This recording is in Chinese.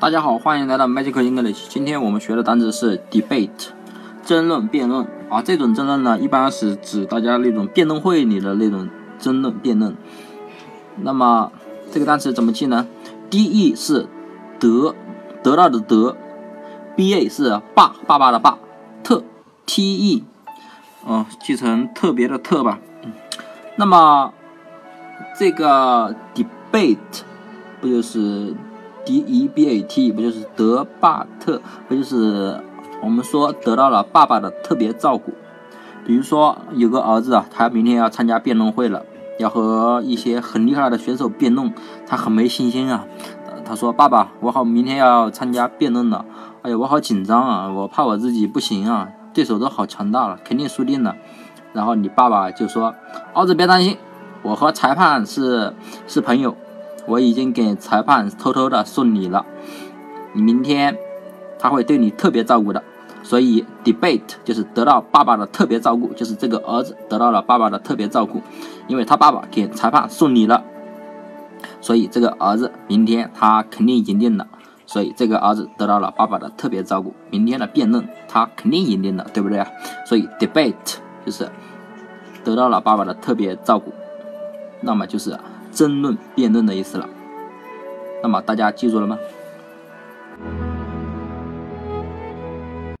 大家好，欢迎来到 Magical English。今天我们学的单词是 debate， 争论、辩论啊。这种争论呢，一般是指大家那种辩论会里的那种争论、辩论。那么这个单词怎么记呢？ DE 是得到的得 ，BA 是爸爸的爸，TE， 记成特别的特吧。那么这个 debate 不就是？debate 不就是德巴特，不就是我们说得到了爸爸的特别照顾。比如说有个儿子啊，他明天要参加辩论会了，要和一些很厉害的选手辩论，他很没信心啊。他说：“爸爸，我好明天要参加辩论了，哎呀，我好紧张啊，我怕我自己不行啊，对手都好强大了，肯定输定了。”然后你爸爸就说：“儿子别担心，我和裁判是朋友。”我已经给裁判偷偷的送礼了，你明天他会对你特别照顾的。所以 debate 就是得到爸爸的特别照顾，就是这个儿子得到了爸爸的特别照顾，因为他爸爸给裁判送礼了，所以这个儿子明天他肯定赢定了，所以这个儿子得到了爸爸的特别照顾，明天的辩论他肯定赢定了，对不对啊？所以 debate 就是得到了爸爸的特别照顾，那么就是争论、辩论的意思了。那么大家记住了吗？